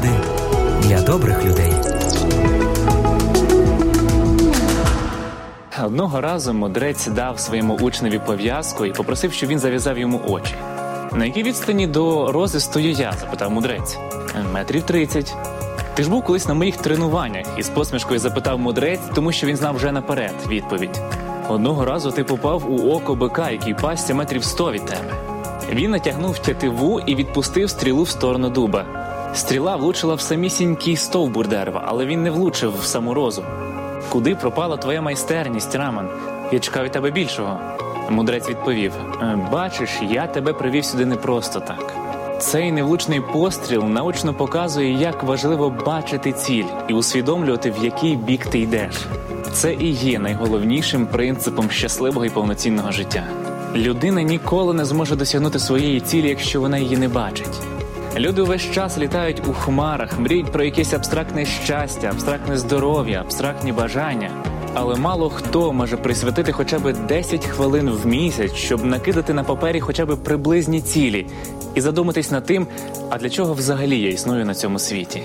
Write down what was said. поради для добрих людей. Одного разу мудрець дав своєму учневі пов'язку і попросив, щоб він зав'язав йому очі. На якій відстані до рози стою я? Запитав мудрець. 30 метрів. Ти ж був колись на моїх тренуваннях? Із посмішкою запитав мудрець, тому що він знав вже наперед відповідь. Одного разу ти попав у око бика, який пасся 100 метрів від тебе. Він натягнув тятиву і відпустив стрілу в сторону дуба. Стріла влучила в самісінький стовбур дерева, але він не влучив в саму розу. Куди пропала твоя майстерність, Раман? Я чекав від тебе більшого. Мудрець відповів: бачиш, я тебе привів сюди не просто так. Цей невлучний постріл наочно показує, як важливо бачити ціль і усвідомлювати, в який бік ти йдеш. Це і є найголовнішим принципом щасливого і повноцінного життя. Людина ніколи не зможе досягнути своєї цілі, якщо вона її не бачить. Люди увесь час літають у хмарах, мріють про якесь абстрактне щастя, абстрактне здоров'я, абстрактні бажання. Але мало хто може присвятити хоча б 10 хвилин в місяць, щоб накидати на папері хоча б приблизні цілі і задуматись над тим, а для чого взагалі я існую на цьому світі.